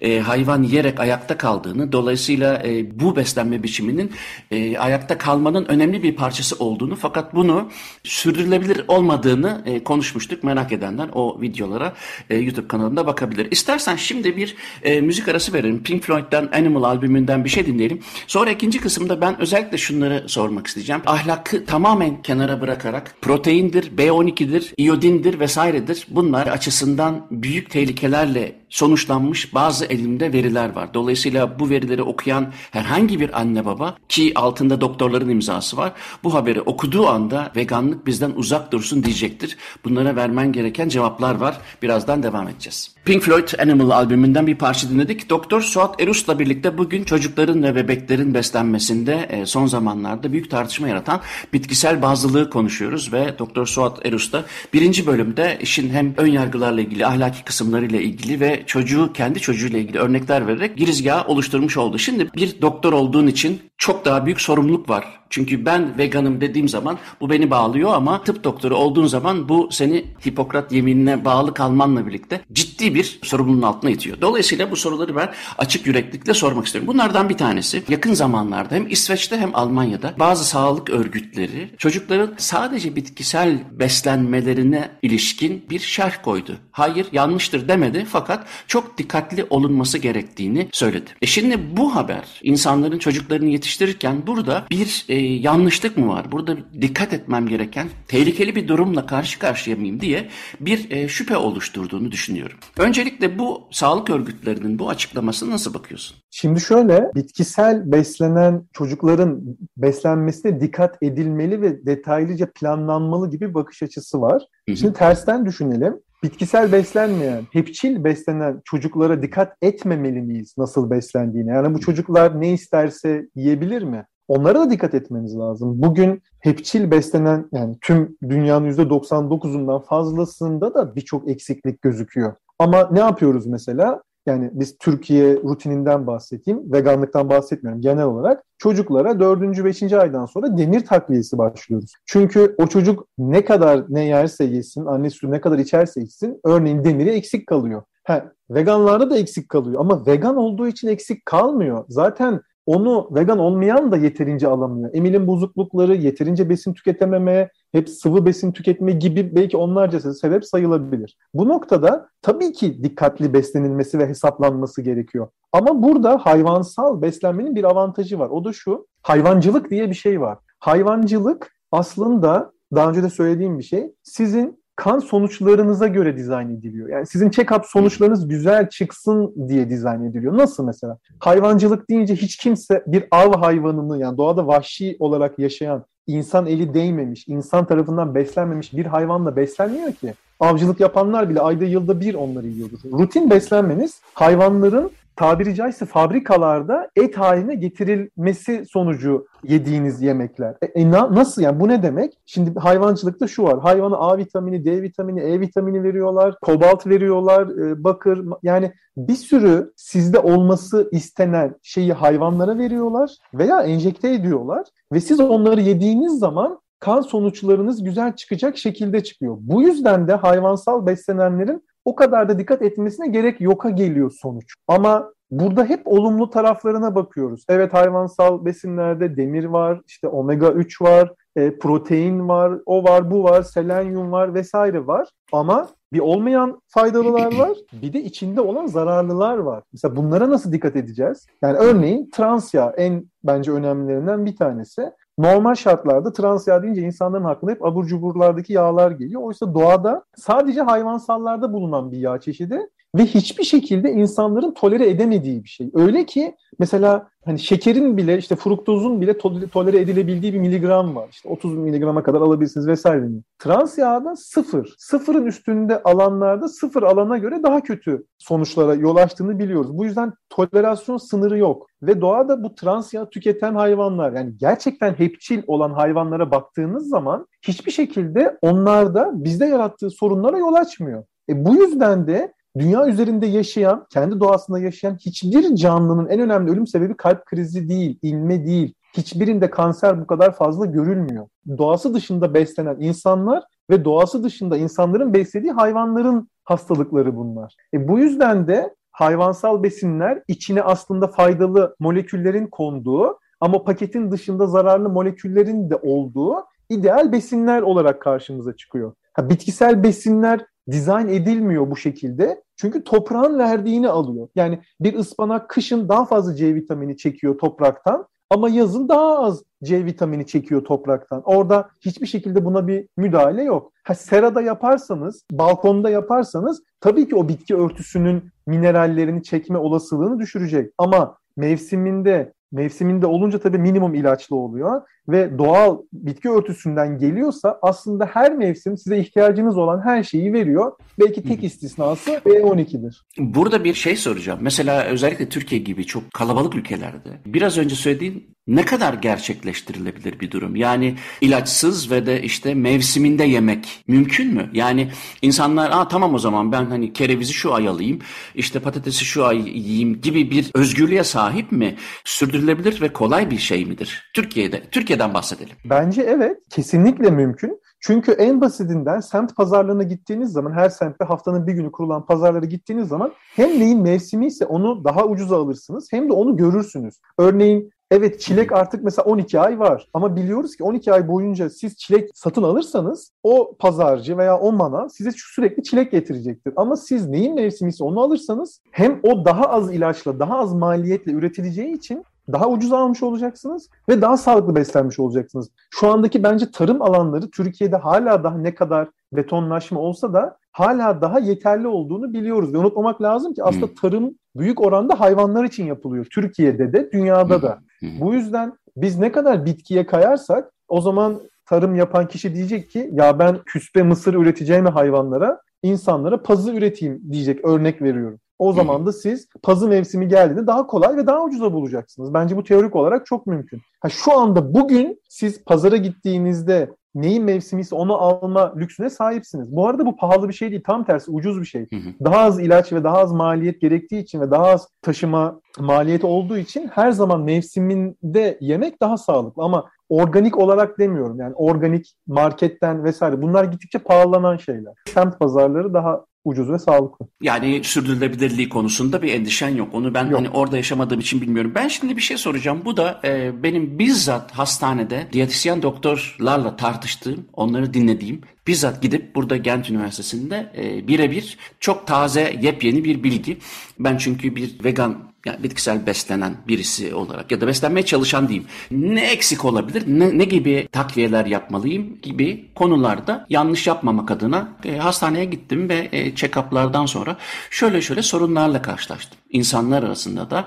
e, hayvan yiyerek ayakta kaldığını, dolayısıyla e, bu beslenme biçiminin e, ayakta kalmanın önemli bir parçası olduğunu, fakat bunu sürdürülebilir olmadığını e, konuşmuştuk. Merak edenler o videolara e, YouTube kanalında bakabilir. İstersen şimdi bir e, müzik arası verelim. Pink Floyd'dan Animal albümünden bir şey dinleyelim. Sonra ikinci kısımda ben özellikle şunları sormak isteyeceğim. Ahlakı tamamen kenara bırakarak proteindir, B on ikidir, iyodindir vesairedir. Bunlar açısından büyük tehlikelerle sonuçlanmış bazı elimde veriler var. Dolayısıyla bu verileri okuyan herhangi bir anne baba, ki altında doktorların imzası var, bu haberi okuduğu anda veganlık bizden uzak dursun diyecektir. Bunlara vermen gereken cevaplar var. Birazdan devam edeceğiz. Pink Floyd Animal albümünden bir parça dinledik. Doktor Suat Eruş'la birlikte bugün çocukların ve bebeklerin beslenmesinde son zamanlarda büyük tartışma yaratan bitkisel bazlılığı konuşuyoruz ve Doktor Suat Eruş da birinci bölümde işin hem ön yargılarla ilgili, ahlaki kısımlarıyla ilgili ve çocuğu, kendi çocuğuyla ilgili örnekler vererek girizgahı oluşturmuş oldu. Şimdi bir doktor olduğun için çok daha büyük sorumluluk var. Çünkü ben veganım dediğim zaman bu beni bağlıyor ama tıp doktoru olduğun zaman bu seni Hipokrat yeminine bağlı kalmanla birlikte ciddi bir sorumluluğun altına itiyor. Dolayısıyla bu soruları ben açık yüreklikle sormak istiyorum. Bunlardan bir tanesi, yakın zamanlarda hem İsveç'te hem Almanya'da bazı sağlık örgütleri çocukların sadece bitkisel beslenmelerine ilişkin bir şerh koydu. Hayır, yanlıştır demedi, fakat çok dikkatli olunması gerektiğini söyledi. E şimdi bu haber, insanların çocuklarını yetiştirirken burada bir e, yanlışlık mı var? Burada dikkat etmem gereken, tehlikeli bir durumla karşı karşıya mıyım diye bir e, şüphe oluşturduğunu düşünüyorum. Öncelikle bu sağlık örgütlerinin bu açıklamasına nasıl bakıyorsun? Şimdi şöyle, bitkisel beslenen çocukların beslenmesine dikkat edilmeli ve detaylıca planlanmalı gibi bir bakış açısı var. Hı hı. Şimdi tersten düşünelim. Bitkisel beslenmeyen, hepçil beslenen çocuklara dikkat etmemeli miyiz nasıl beslendiğine? Yani bu çocuklar ne isterse yiyebilir mi? Onlara da dikkat etmemiz lazım. Bugün hepçil beslenen, yani tüm dünyanın yüzde doksan dokuzundan fazlasında da birçok eksiklik gözüküyor. Ama ne yapıyoruz mesela? Yani biz Türkiye rutininden bahsedeyim, veganlıktan bahsetmiyorum genel olarak. Çocuklara dördüncü beşinci aydan sonra demir takviyesi başlıyoruz. Çünkü o çocuk ne kadar ne yerse yesin, anne sütü ne kadar içerse içsin, örneğin demiri eksik kalıyor. He, veganlarda da eksik kalıyor ama vegan olduğu için eksik kalmıyor. Zaten onu vegan olmayan da yeterince alamıyor. Emilim bozuklukları, yeterince besin tüketememe, hep sıvı besin tüketme gibi belki onlarca sebep sayılabilir. Bu noktada tabii ki dikkatli beslenilmesi ve hesaplanması gerekiyor. Ama burada hayvansal beslenmenin bir avantajı var. O da şu, hayvancılık diye bir şey var. Hayvancılık aslında daha önce de söylediğim bir şey, sizin kan sonuçlarınıza göre dizayn ediliyor. Yani sizin check-up sonuçlarınız güzel çıksın diye dizayn ediliyor. Nasıl mesela? Hayvancılık deyince hiç kimse bir av hayvanını, yani doğada vahşi olarak yaşayan, insan eli değmemiş, insan tarafından beslenmemiş bir hayvanla beslenmiyor ki. Avcılık yapanlar bile ayda yılda bir onları yiyordur. Rutin beslenmeniz hayvanların tabiri caizse fabrikalarda et haline getirilmesi sonucu yediğiniz yemekler. E, e, nasıl yani, bu ne demek? Şimdi hayvancılıkta şu var. Hayvana A vitamini, D vitamini, E vitamini veriyorlar. Kobalt veriyorlar, e, bakır. Yani bir sürü sizde olması istenen şeyi hayvanlara veriyorlar veya enjekte ediyorlar. Ve siz onları yediğiniz zaman kan sonuçlarınız güzel çıkacak şekilde çıkıyor. Bu yüzden de hayvansal beslenenlerin o kadar da dikkat etmesine gerek yoka geliyor sonuç. Ama burada hep olumlu taraflarına bakıyoruz. Evet, hayvansal besinlerde demir var, işte omega üç var, e, protein var, o var, bu var, selenyum var vesaire var. Ama bir olmayan faydalılar var, bir de içinde olan zararlılar var. Mesela bunlara nasıl dikkat edeceğiz? Yani örneğin trans yağ en bence önemlilerinden bir tanesi. Normal şartlarda trans yağ deyince insanların aklına hep abur cuburlardaki yağlar geliyor. Oysa doğada sadece hayvansallarda bulunan bir yağ çeşidi ve hiçbir şekilde insanların tolere edemediği bir şey. Öyle ki mesela hani şekerin bile, işte fruktozun bile tolere edilebildiği bir miligram var. İşte otuz miligrama kadar alabilirsiniz vesaire. Trans yağda sıfır. Sıfırın üstünde alanlarda sıfır alana göre daha kötü sonuçlara yol açtığını biliyoruz. Bu yüzden tolerasyon sınırı yok. Ve doğada bu trans yağ tüketen hayvanlar, yani gerçekten hepçil olan hayvanlara baktığınız zaman hiçbir şekilde onlar da bizde yarattığı sorunlara yol açmıyor. E bu yüzden de dünya üzerinde yaşayan, kendi doğasında yaşayan hiçbir canlının en önemli ölüm sebebi kalp krizi değil, inme değil. Hiçbirinde kanser bu kadar fazla görülmüyor. Doğası dışında beslenen insanlar ve doğası dışında insanların beslediği hayvanların hastalıkları bunlar. E bu yüzden de hayvansal besinler içine aslında faydalı moleküllerin konduğu ama paketin dışında zararlı moleküllerin de olduğu ideal besinler olarak karşımıza çıkıyor. Ha, bitkisel besinler dizayn edilmiyor bu şekilde. Çünkü toprağın verdiğini alıyor. Yani bir ıspanak kışın daha fazla C vitamini çekiyor topraktan ama yazın daha az C vitamini çekiyor topraktan. Orada hiçbir şekilde buna bir müdahale yok. Ha, serada yaparsanız, balkonda yaparsanız tabii ki o bitki örtüsünün minerallerini çekme olasılığını düşürecek. Ama mevsiminde, mevsiminde olunca tabii minimum ilaçlı oluyor ve doğal bitki örtüsünden geliyorsa aslında her mevsim size ihtiyacınız olan her şeyi veriyor. Belki tek istisnası B on ikidir. Burada bir şey soracağım. Mesela özellikle Türkiye gibi çok kalabalık ülkelerde biraz önce söylediğin ne kadar gerçekleştirilebilir bir durum? Yani ilaçsız ve de işte mevsiminde yemek mümkün mü? Yani insanlar, "Aa tamam, o zaman ben hani kerevizi şu ay alayım, işte patatesi şu ay yiyeyim" gibi bir özgürlüğe sahip mi? Sürdürülebilir ve kolay bir şey midir? Türkiye'de Türkiye'den bahsedelim. Bence evet, kesinlikle mümkün. Çünkü en basitinden semt pazarlarına gittiğiniz zaman, her semtte haftanın bir günü kurulan pazarlara gittiğiniz zaman hem neyin mevsimi ise onu daha ucuza alırsınız, hem de onu görürsünüz. Örneğin evet, çilek artık mesela on iki ay var ama biliyoruz ki on iki ay boyunca siz çilek satın alırsanız o pazarcı veya o manav size sürekli çilek getirecektir. Ama siz neyin mevsimiyse onu alırsanız hem o daha az ilaçla, daha az maliyetle üretileceği için daha ucuz almış olacaksınız ve daha sağlıklı beslenmiş olacaksınız. Şu andaki bence tarım alanları Türkiye'de hala daha ne kadar betonlaşma olsa da hala daha yeterli olduğunu biliyoruz. Ve unutmamak lazım ki aslında tarım büyük oranda hayvanlar için yapılıyor. Türkiye'de de, dünyada da. Bu yüzden biz ne kadar bitkiye kayarsak o zaman tarım yapan kişi diyecek ki ya ben küspe mısır üreteceğime hayvanlara, insanlara pazı üreteyim diyecek, örnek veriyorum. O zaman da siz pazı mevsimi geldiğinde daha kolay ve daha ucuza bulacaksınız. Bence bu teorik olarak çok mümkün. Ha, şu anda bugün siz pazara gittiğinizde neyin mevsimiyse onu alma lüksüne sahipsiniz. Bu arada bu pahalı bir şey değil. Tam tersi ucuz bir şey. Hı hı. Daha az ilaç ve daha az maliyet gerektiği için ve daha az taşıma maliyeti olduğu için her zaman mevsiminde yemek daha sağlıklı. Ama organik olarak demiyorum. Yani organik marketten vesaire. Bunlar gittikçe pahalanan şeyler. Semt pazarları daha ucuz ve sağlıklı. Yani sürdürülebilirliği konusunda bir endişen yok. Onu ben yok. Hani orada yaşamadığım için bilmiyorum. Ben şimdi bir şey soracağım. Bu da e, benim bizzat hastanede diyetisyen doktorlarla tartıştığım, onları dinlediğim, bizzat gidip burada Gent Üniversitesi'nde e, birebir çok taze, yepyeni bir bilgi. Ben çünkü bir vegan, yani bitkisel beslenen birisi olarak ya da beslenmeye çalışan diyeyim. Ne eksik olabilir, ne, ne gibi takviyeler yapmalıyım gibi konularda yanlış yapmamak adına e, hastaneye gittim ve e, check-up'lardan sonra şöyle şöyle sorunlarla karşılaştım. İnsanlar arasında da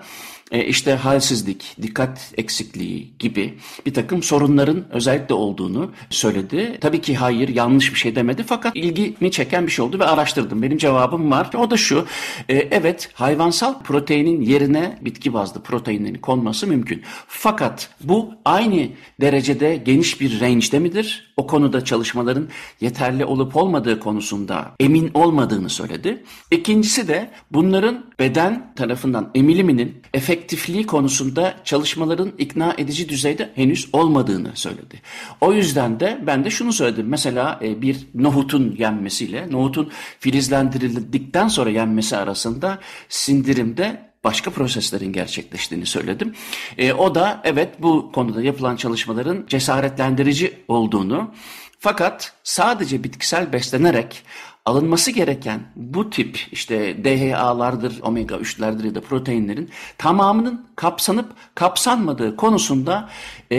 e, işte halsizlik, dikkat eksikliği gibi bir takım sorunların özellikle olduğunu söyledi. Tabii ki hayır, yanlış bir şey demedi fakat ilgimi çeken bir şey oldu ve araştırdım. Benim cevabım var. O da şu, e, evet hayvansal proteinin yerine bitki bazlı proteinlerin konması mümkün. Fakat bu aynı derecede geniş bir range'de midir? O konuda çalışmaların yeterli olup olmadığı konusunda emin olmadığını söyledi. İkincisi de bunların beden tarafından emiliminin efektifliği konusunda çalışmaların ikna edici düzeyde henüz olmadığını söyledi. O yüzden de ben de şunu söyledim. Mesela bir nohutun yenmesiyle nohutun filizlendirildikten sonra yenmesi arasında sindirimde başka proseslerin gerçekleştiğini söyledim. E, o da evet bu konuda yapılan çalışmaların cesaretlendirici olduğunu, fakat sadece bitkisel beslenerek alınması gereken bu tip işte D H A'lardır, omega üçlerdir ya da proteinlerin tamamının kapsanıp kapsanmadığı konusunda e,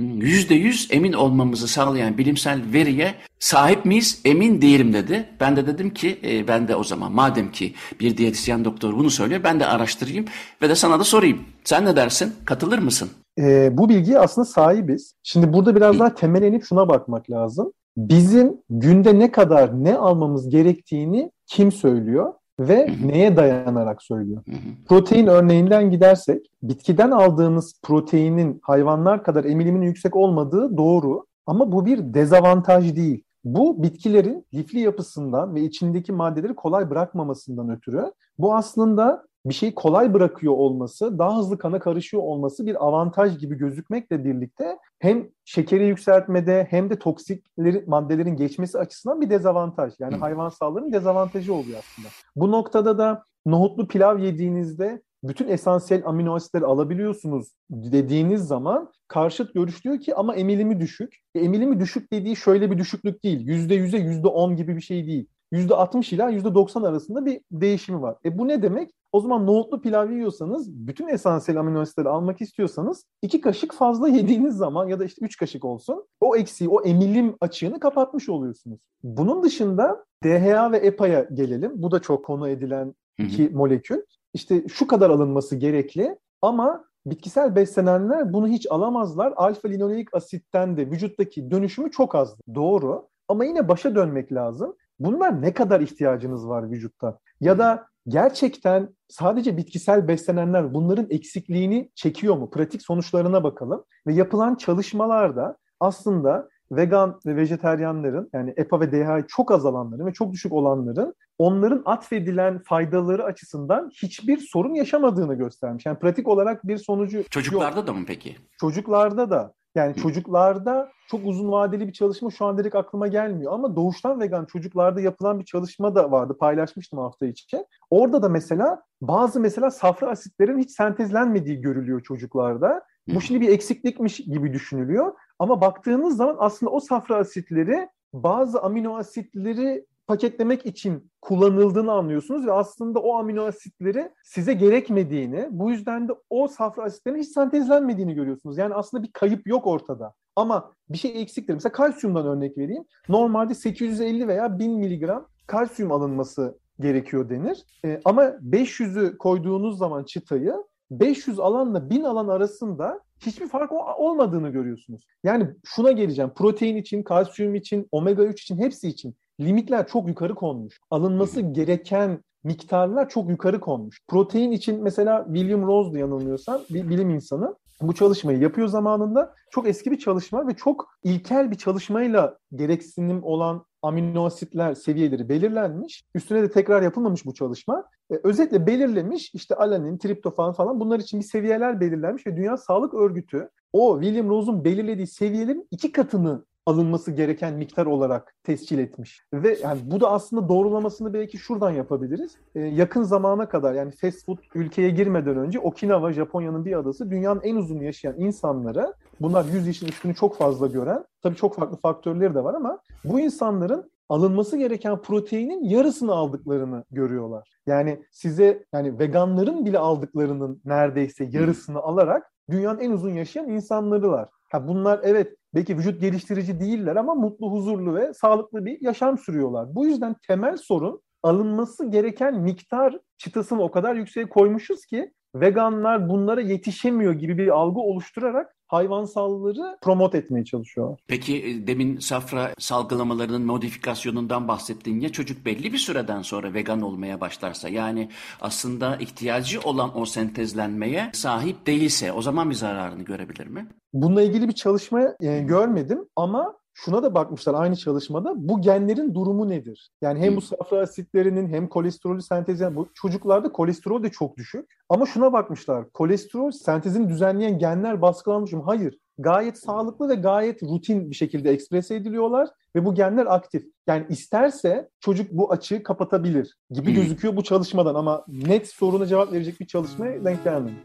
yüzde yüz emin olmamızı sağlayan bilimsel veriye sahip miyiz? Emin değilim dedi. Ben de dedim ki e, ben de o zaman madem ki bir diyetisyen doktor bunu söylüyor, ben de araştırayım ve de sana da sorayım. Sen ne dersin? Katılır mısın? E, bu bilgiye aslında sahibiz. Şimdi burada biraz daha temele inip şuna bakmak lazım. Bizim günde ne kadar ne almamız gerektiğini kim söylüyor ve neye dayanarak söylüyor? Protein örneğinden gidersek, bitkiden aldığımız proteinin hayvanlar kadar emiliminin yüksek olmadığı doğru ama bu bir dezavantaj değil. Bu bitkilerin lifli yapısından ve içindeki maddeleri kolay bırakmamasından ötürü bu aslında bir şeyi kolay bırakıyor olması, daha hızlı kana karışıyor olması bir avantaj gibi gözükmekle birlikte hem şekeri yükseltmede hem de toksikleri, maddelerin geçmesi açısından bir dezavantaj. Yani hayvansalların dezavantajı oluyor aslında. Bu noktada da nohutlu pilav yediğinizde bütün esansiyel amino asitleri alabiliyorsunuz dediğiniz zaman karşıt görüş diyor ki ama emilimi düşük. E, emilimi düşük dediği şöyle bir düşüklük değil. yüzde yüze yüzde on gibi bir şey değil. yüzde altmış ila yüzde doksan arasında bir değişimi var. E bu ne demek? O zaman nohutlu pilav yiyorsanız, bütün esansiyel amino asitleri almak istiyorsanız iki kaşık fazla yediğiniz zaman ya da işte üç kaşık olsun o eksiği, o emilim açığını kapatmış oluyorsunuz. Bunun dışında D H A ve E P A'ya gelelim. Bu da çok konu edilen iki molekül. İşte şu kadar alınması gerekli ama bitkisel beslenenler bunu hiç alamazlar. Alfa linolenik asitten de vücuttaki dönüşümü çok az. Doğru ama yine başa dönmek lazım. Bunlar ne kadar ihtiyacınız var vücutta? Ya da gerçekten sadece bitkisel beslenenler bunların eksikliğini çekiyor mu? Pratik sonuçlarına bakalım. Ve yapılan çalışmalarda aslında vegan ve vejeteryanların, yani E P A ve D H A'yı çok az alanların ve çok düşük olanların, onların atfedilen faydaları açısından hiçbir sorun yaşamadığını göstermiş. Yani pratik olarak bir sonucu yok. Çocuklarda da mı peki? Çocuklarda da. Yani çocuklarda çok uzun vadeli bir çalışma şu an direkt aklıma gelmiyor. Ama doğuştan vegan çocuklarda yapılan bir çalışma da vardı. Paylaşmıştım hafta içi. Orada da mesela bazı mesela safra asitlerin hiç sentezlenmediği görülüyor çocuklarda. Bu şimdi bir eksiklikmiş gibi düşünülüyor. Ama baktığınız zaman aslında o safra asitleri bazı amino asitleri paketlemek için kullanıldığını anlıyorsunuz ve aslında o amino asitleri size gerekmediğini, bu yüzden de o safra asitlerin hiç sentezlenmediğini görüyorsunuz. Yani aslında bir kayıp yok ortada. Ama bir şey eksiktir. Mesela kalsiyumdan örnek vereyim. Normalde sekiz yüz elli veya bin miligram kalsiyum alınması gerekiyor denir. E, ama beş yüzü koyduğunuz zaman çıtayı beş yüz alanla bin alan arasında hiçbir fark olmadığını görüyorsunuz. Yani şuna geleceğim. Protein için, kalsiyum için, omega üç için, hepsi için limitler çok yukarı konmuş. Alınması gereken miktarlar çok yukarı konmuş. Protein için mesela William Rose'du yanılmıyorsam, bir bilim insanı. Bu çalışmayı yapıyor zamanında. Çok eski bir çalışma ve çok ilkel bir çalışmayla gereksinim olan amino asitler seviyeleri belirlenmiş. Üstüne de tekrar yapılmamış bu çalışma. E, özetle belirlemiş işte alanin, triptofan falan bunlar için bir seviyeler belirlenmiş ve Dünya Sağlık Örgütü o William Rose'un belirlediği seviyelerin iki katını alınması gereken miktar olarak tescil etmiş. Ve yani bu da aslında doğrulamasını belki şuradan yapabiliriz. Ee, yakın zamana kadar yani fast food ülkeye girmeden önce Okinawa, Japonya'nın bir adası, dünyanın en uzun yaşayan insanlara, bunlar yüz yaşın üstünü çok fazla gören, tabii çok farklı faktörleri de var ama bu insanların alınması gereken proteinin yarısını aldıklarını görüyorlar. Yani size yani veganların bile aldıklarının neredeyse yarısını alarak dünyanın en uzun yaşayan insanlarılar. Ha bunlar evet belki vücut geliştirici değiller ama mutlu, huzurlu ve sağlıklı bir yaşam sürüyorlar. Bu yüzden temel sorun alınması gereken miktar çıtasını o kadar yükseğe koymuşuz ki veganlar bunlara yetişemiyor gibi bir algı oluşturarak hayvansalları promote etmeye çalışıyorlar. Peki demin safra salgılamalarının modifikasyonundan bahsettin ya, çocuk belli bir süreden sonra vegan olmaya başlarsa, yani aslında ihtiyacı olan o sentezlenmeye sahip değilse, o zaman bir zararını görebilir mi? Bununla ilgili bir çalışma e, görmedim ama şuna da bakmışlar aynı çalışmada, bu genlerin durumu nedir? Yani hem bu safra asitlerinin hem kolesterolü sentezleyen, bu çocuklarda kolesterol de çok düşük. Ama şuna bakmışlar, kolesterol sentezini düzenleyen genler baskılanmış mı? Hayır. Gayet sağlıklı ve gayet rutin bir şekilde eksprese ediliyorlar ve bu genler aktif. Yani isterse çocuk bu açığı kapatabilir gibi gözüküyor bu çalışmadan ama net soruna cevap verecek bir çalışmaya denk gelmedim.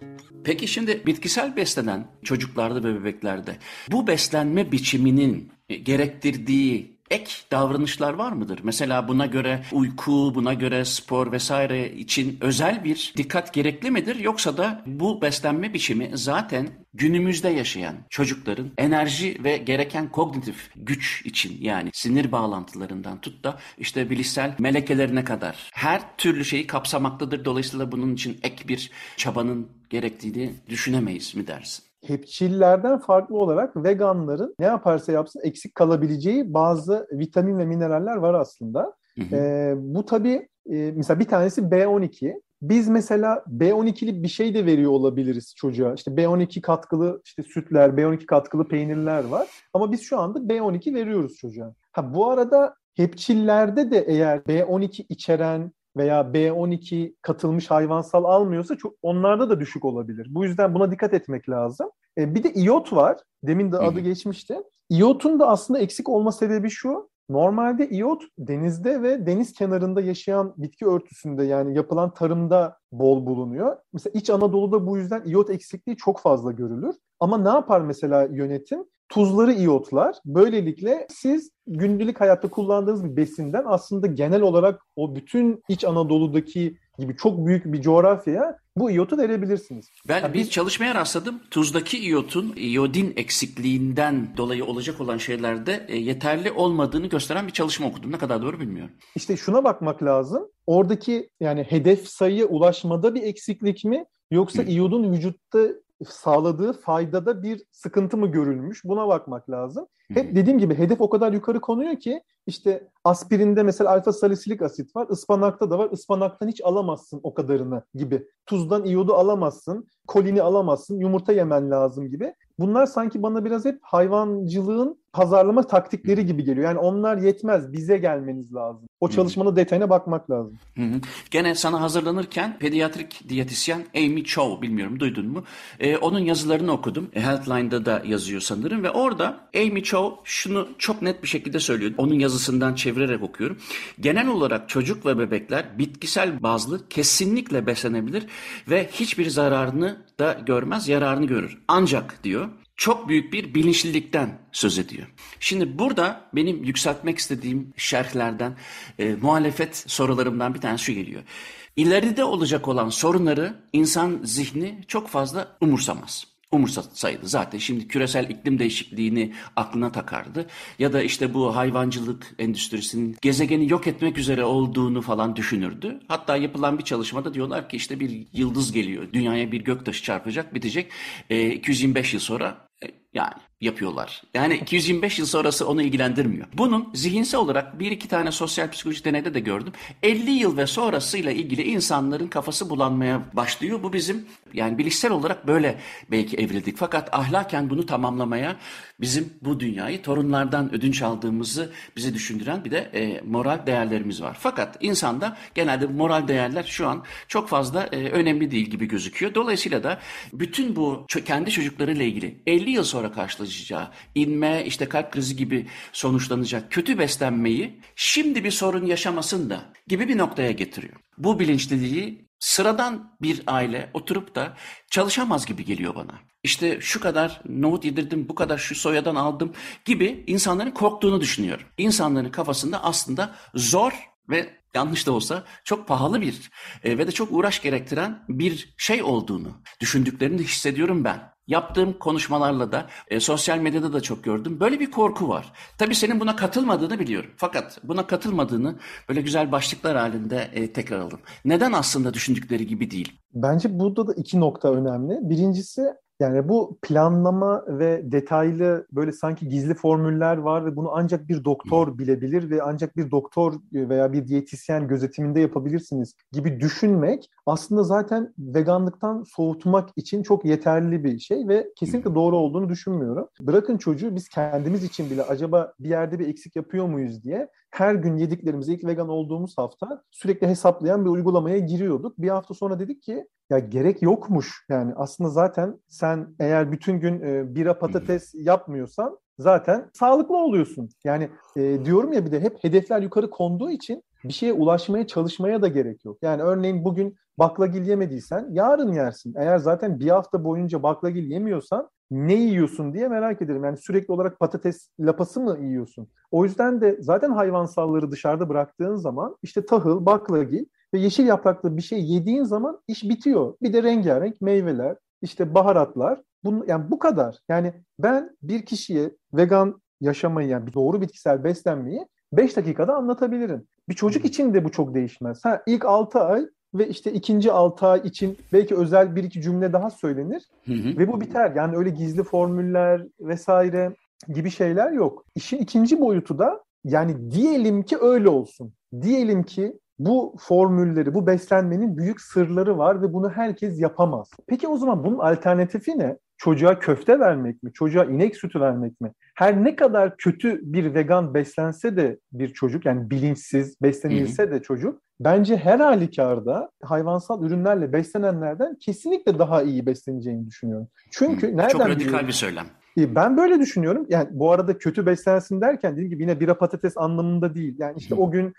Peki şimdi bitkisel beslenen çocuklarda ve bebeklerde bu beslenme biçiminin gerektirdiği ek davranışlar var mıdır? Mesela buna göre uyku, buna göre spor vesaire için özel bir dikkat gerekli midir? Yoksa da bu beslenme biçimi zaten günümüzde yaşayan çocukların enerji ve gereken kognitif güç için, yani sinir bağlantılarından tut da işte bilişsel melekelerine kadar her türlü şeyi kapsamaktadır. Dolayısıyla bunun için ek bir çabanın gerektiğini düşünemeyiz mi dersin? Hepçillerden farklı olarak veganların ne yaparsa yapsın eksik kalabileceği bazı vitamin ve mineraller var aslında. Hı hı. E, bu tabii e, mesela bir tanesi B on iki. Biz mesela B on iki'lik bir şey de veriyor olabiliriz çocuğa. İşte B on iki katkılı işte sütler, B on iki katkılı peynirler var. Ama biz şu anda B on iki veriyoruz çocuğa. Ha, bu arada hepçillerde de eğer B on iki içeren veya B on iki katılmış hayvansal almıyorsa çok, onlarda da düşük olabilir. Bu yüzden buna dikkat etmek lazım. E, bir de iyot var. Demin de adı Hı-hı. geçmişti. İyotun da aslında eksik olma sebebi şu. Normalde iyot denizde ve deniz kenarında yaşayan bitki örtüsünde, yani yapılan tarımda bol bulunuyor. Mesela İç Anadolu'da bu yüzden iyot eksikliği çok fazla görülür. Ama ne yapar mesela yönetim? Tuzları iyotlar. Böylelikle siz gündelik hayatta kullandığınız bir besinden aslında genel olarak o bütün İç Anadolu'daki gibi çok büyük bir coğrafyaya bu iyotu verebilirsiniz. Ben yani bir biz... çalışmaya rastladım. Tuzdaki iyotun iyodin eksikliğinden dolayı olacak olan şeylerde yeterli olmadığını gösteren bir çalışma okudum. Ne kadar doğru bilmiyorum. İşte şuna bakmak lazım. Oradaki yani hedef sayıya ulaşmada bir eksiklik mi? Yoksa Hı. iyodun vücutta sağladığı faydada bir sıkıntı mı görülmüş? Buna bakmak lazım. Hep dediğim gibi hedef o kadar yukarı konuyor ki işte aspirinde mesela alfa salisilik asit var, ıspanakta da var. Ispanaktan hiç alamazsın o kadarını gibi. Tuzdan iyodu alamazsın, kolini alamazsın, yumurta yemen lazım gibi. Bunlar sanki bana biraz hep hayvancılığın pazarlama taktikleri gibi geliyor. Yani onlar yetmez, bize gelmeniz lazım. O çalışmanın detayına bakmak lazım. Hı hı. Gene sana hazırlanırken pediatrik diyetisyen Amy Chow, bilmiyorum duydun mu? Ee, onun yazılarını okudum. Healthline'da da yazıyor sanırım ve orada Amy Chow şunu çok net bir şekilde söylüyor. Onun yazısından çevirerek okuyorum. Genel olarak çocuk ve bebekler bitkisel bazlı kesinlikle beslenebilir ve hiçbir zararını da görmez, yararını görür. Ancak diyor, çok büyük bir bilinçlilikten söz ediyor. Şimdi burada benim yükseltmek istediğim şerhlerden, e, muhalefet sorularımdan bir tanesi şu geliyor. İleride olacak olan sorunları insan zihni çok fazla umursamaz. Umursasaydı zaten şimdi küresel iklim değişikliğini aklına takardı. Ya da işte bu hayvancılık endüstrisinin gezegeni yok etmek üzere olduğunu falan düşünürdü. Hatta yapılan bir çalışmada diyorlar ki işte bir yıldız geliyor. Dünyaya bir göktaşı çarpacak, bitecek. E, iki yüz yirmi beş yıl sonra e, yani yapıyorlar. Yani iki yüz yirmi beş yıl sonrası onu ilgilendirmiyor. Bunun zihinsel olarak bir iki tane sosyal psikoloji deneyde de gördüm. elli yıl ve sonrasıyla ilgili insanların kafası bulanmaya başlıyor. Bu bizim yani bilişsel olarak böyle belki evrildik. Fakat ahlaken bunu tamamlamaya bizim bu dünyayı torunlardan ödünç aldığımızı bizi düşündüren bir de e, moral değerlerimiz var. Fakat insanda genelde moral değerler şu an çok fazla e, önemli değil gibi gözüküyor. Dolayısıyla da bütün bu kendi çocuklarıyla ilgili elli yıl sonra karşılaşıyoruz. İnme, işte kalp krizi gibi sonuçlanacak kötü beslenmeyi şimdi bir sorun yaşamasın da gibi bir noktaya getiriyor. Bu bilinçliliği sıradan bir aile oturup da çalışamaz gibi geliyor bana. İşte şu kadar nohut yedirdim, bu kadar şu soyadan aldım gibi insanların korktuğunu düşünüyorum. İnsanların kafasında aslında zor ve yanlış da olsa çok pahalı bir e, ve de çok uğraş gerektiren bir şey olduğunu düşündüklerini hissediyorum ben. Yaptığım konuşmalarla da, e, sosyal medyada da çok gördüm. Böyle bir korku var. Tabii senin buna katılmadığını biliyorum. Fakat buna katılmadığını böyle güzel başlıklar halinde e, tekrar aldım. Neden aslında düşündükleri gibi değil? Bence burada da iki nokta önemli. Birincisi, yani bu planlama ve detaylı böyle sanki gizli formüller var ve bunu ancak bir doktor bilebilir ve ancak bir doktor veya bir diyetisyen gözetiminde yapabilirsiniz gibi düşünmek aslında zaten veganlıktan soğutmak için çok yeterli bir şey ve kesinlikle doğru olduğunu düşünmüyorum. Bırakın çocuğu, biz kendimiz için bile acaba bir yerde bir eksik yapıyor muyuz diye her gün yediklerimizi ilk vegan olduğumuz hafta sürekli hesaplayan bir uygulamaya giriyorduk. Bir hafta sonra dedik ki ya gerek yokmuş. Yani aslında zaten sen eğer bütün gün e, bira patates yapmıyorsan zaten sağlıklı oluyorsun. Yani e, diyorum ya, bir de hep hedefler yukarı konduğu için bir şeye ulaşmaya çalışmaya da gerek yok. Yani örneğin bugün baklagil yemediysen yarın yersin. Eğer zaten bir hafta boyunca baklagil yemiyorsan ne yiyorsun diye merak ederim. Yani sürekli olarak patates lapası mı yiyorsun? O yüzden de zaten hayvansalları dışarıda bıraktığın zaman işte tahıl, baklagil ve yeşil yapraklı bir şey yediğin zaman iş bitiyor. Bir de rengarenk meyveler, işte baharatlar. Bunu, yani bu kadar. Yani ben bir kişiye vegan yaşamayı, yani doğru bitkisel beslenmeyi beş dakikada anlatabilirim. Bir çocuk için de bu çok değişmez. Ha, ilk altı ay ve işte ikinci altı ay için belki özel bir iki cümle daha söylenir. Hı hı. Ve bu biter. Yani öyle gizli formüller vesaire gibi şeyler yok. İşin ikinci boyutu da, yani diyelim ki öyle olsun. Diyelim ki bu formülleri, bu beslenmenin büyük sırları var ve bunu herkes yapamaz. Peki o zaman bunun alternatifi ne? Çocuğa köfte vermek mi? Çocuğa inek sütü vermek mi? Her ne kadar kötü bir vegan beslense de bir çocuk, yani bilinçsiz beslenilse de çocuk, bence her halükarda hayvansal ürünlerle beslenenlerden kesinlikle daha iyi besleneceğini düşünüyorum. Çünkü Hı-hı. nereden? Çok radikal biliyorum? Bir söylem. Ben böyle düşünüyorum. Yani bu arada kötü beslensin derken dediğim gibi yine bira patates anlamında değil. Yani işte o gün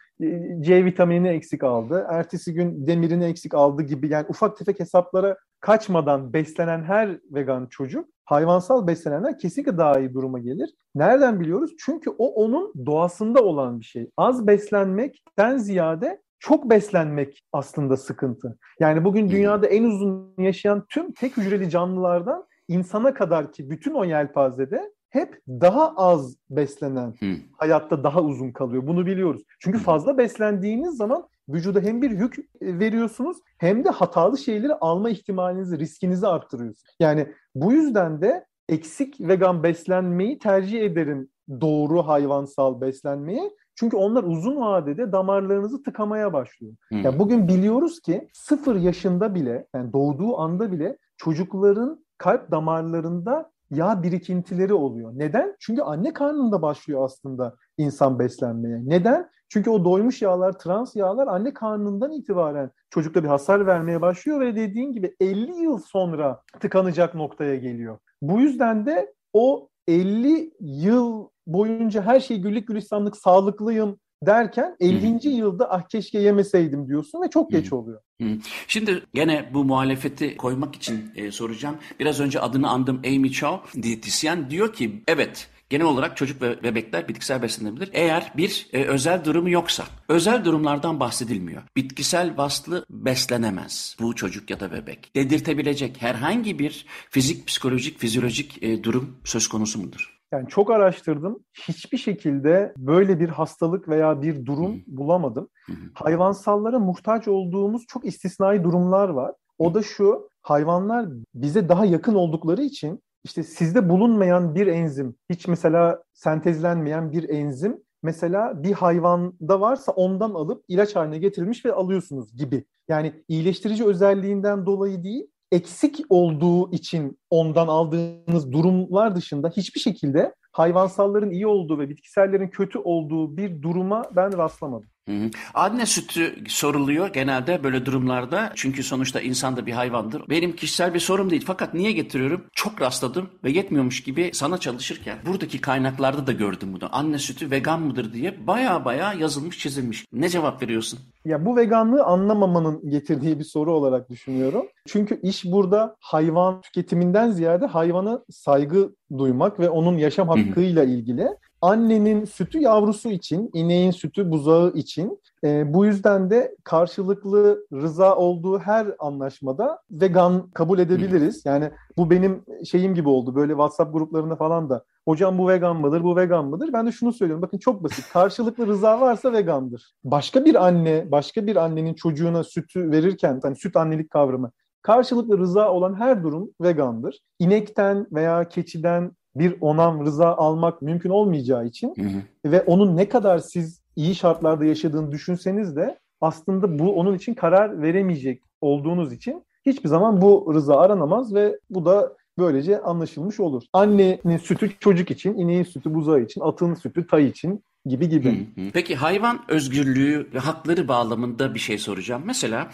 C vitaminini eksik aldı, ertesi gün demirini eksik aldı gibi, yani ufak tefek hesaplara kaçmadan beslenen her vegan çocuk, hayvansal beslenenler kesinlikle daha iyi duruma gelir. Nereden biliyoruz? Çünkü o onun doğasında olan bir şey. Az beslenmekten ziyade çok beslenmek aslında sıkıntı. Yani bugün dünyada en uzun yaşayan tüm tek hücreli canlılardan insana kadar ki bütün o yelpazede hep daha az beslenen hmm. hayatta daha uzun kalıyor. Bunu biliyoruz. Çünkü fazla beslendiğiniz zaman vücuda hem bir yük veriyorsunuz hem de hatalı şeyleri alma ihtimalinizi, riskinizi arttırıyorsunuz. Yani bu yüzden de eksik vegan beslenmeyi tercih ederim doğru hayvansal beslenmeye. Çünkü onlar uzun vadede damarlarınızı tıkamaya başlıyor. Hmm. Yani bugün biliyoruz ki sıfır yaşında bile, yani doğduğu anda bile çocukların kalp damarlarında yağ birikintileri oluyor. Neden? Çünkü anne karnında başlıyor aslında insan beslenmeye. Neden? Çünkü o doymuş yağlar, trans yağlar anne karnından itibaren çocukta bir hasar vermeye başlıyor ve dediğin gibi elli yıl sonra tıkanacak noktaya geliyor. Bu yüzden de o elli yıl boyunca her şey güllük gülistanlık sağlıklıyım derken ellinci Hı-hı. yılda ah keşke yemeseydim diyorsun ve çok Hı-hı. geç oluyor. Hı-hı. Şimdi gene bu muhalefeti koymak için e, soracağım. Biraz önce adını andım, Amy Chow, diyetisyen, diyor ki evet genel olarak çocuk ve bebekler bitkisel beslenebilir. Eğer bir e, özel durumu yoksa, özel durumlardan bahsedilmiyor. Bitkisel vasıflı beslenemez bu çocuk ya da bebek. Dedirtebilecek herhangi bir fizik, psikolojik, fizyolojik e, durum söz konusu mudur? Yani çok araştırdım. Hiçbir şekilde böyle bir hastalık veya bir durum Hı-hı. bulamadım. Hı-hı. Hayvansallara muhtaç olduğumuz çok istisnai durumlar var. O da şu, hayvanlar bize daha yakın oldukları için işte sizde bulunmayan bir enzim, hiç mesela sentezlenmeyen bir enzim, mesela bir hayvanda varsa ondan alıp ilaç haline getirilmiş ve alıyorsunuz gibi. Yani iyileştirici özelliğinden dolayı değil, eksik olduğu için ondan aldığınız durumlar dışında hiçbir şekilde hayvansalların iyi olduğu ve bitkisellerin kötü olduğu bir duruma ben rastlamadım. Hı hı. Anne sütü soruluyor genelde böyle durumlarda. Çünkü sonuçta insan da bir hayvandır. Benim kişisel bir sorum değil. Fakat niye getiriyorum? Çok rastladım ve yetmiyormuş gibi sana çalışırken buradaki kaynaklarda da gördüm bunu. Anne sütü vegan mıdır diye baya baya yazılmış çizilmiş. Ne cevap veriyorsun? Ya bu veganlığı anlamamanın getirdiği bir soru olarak düşünüyorum. Çünkü iş burada hayvan tüketiminden ziyade hayvana saygı duymak ve onun yaşam hakkıyla ilgili. Annenin sütü yavrusu için, ineğin sütü buzağı için. E, bu yüzden de karşılıklı rıza olduğu her anlaşmada vegan kabul edebiliriz. Yani bu benim şeyim gibi oldu. Böyle WhatsApp gruplarında falan da hocam bu vegan mıdır, bu vegan mıdır? Ben de şunu söylüyorum. Bakın çok basit. Karşılıklı rıza varsa vegandır. Başka bir anne, başka bir annenin çocuğuna sütü verirken, hani süt annelik kavramı. Karşılıklı rıza olan her durum vegandır. İnekten veya keçiden bir onam rıza almak mümkün olmayacağı için hı hı. ve onun ne kadar siz iyi şartlarda yaşadığını düşünseniz de aslında bu onun için karar veremeyecek olduğunuz için hiçbir zaman bu rıza aranamaz ve bu da böylece anlaşılmış olur. Annenin sütü çocuk için, ineğin sütü buzağı için, atın sütü tay için gibi gibi. Hı hı. Peki hayvan özgürlüğü ve hakları bağlamında bir şey soracağım. Mesela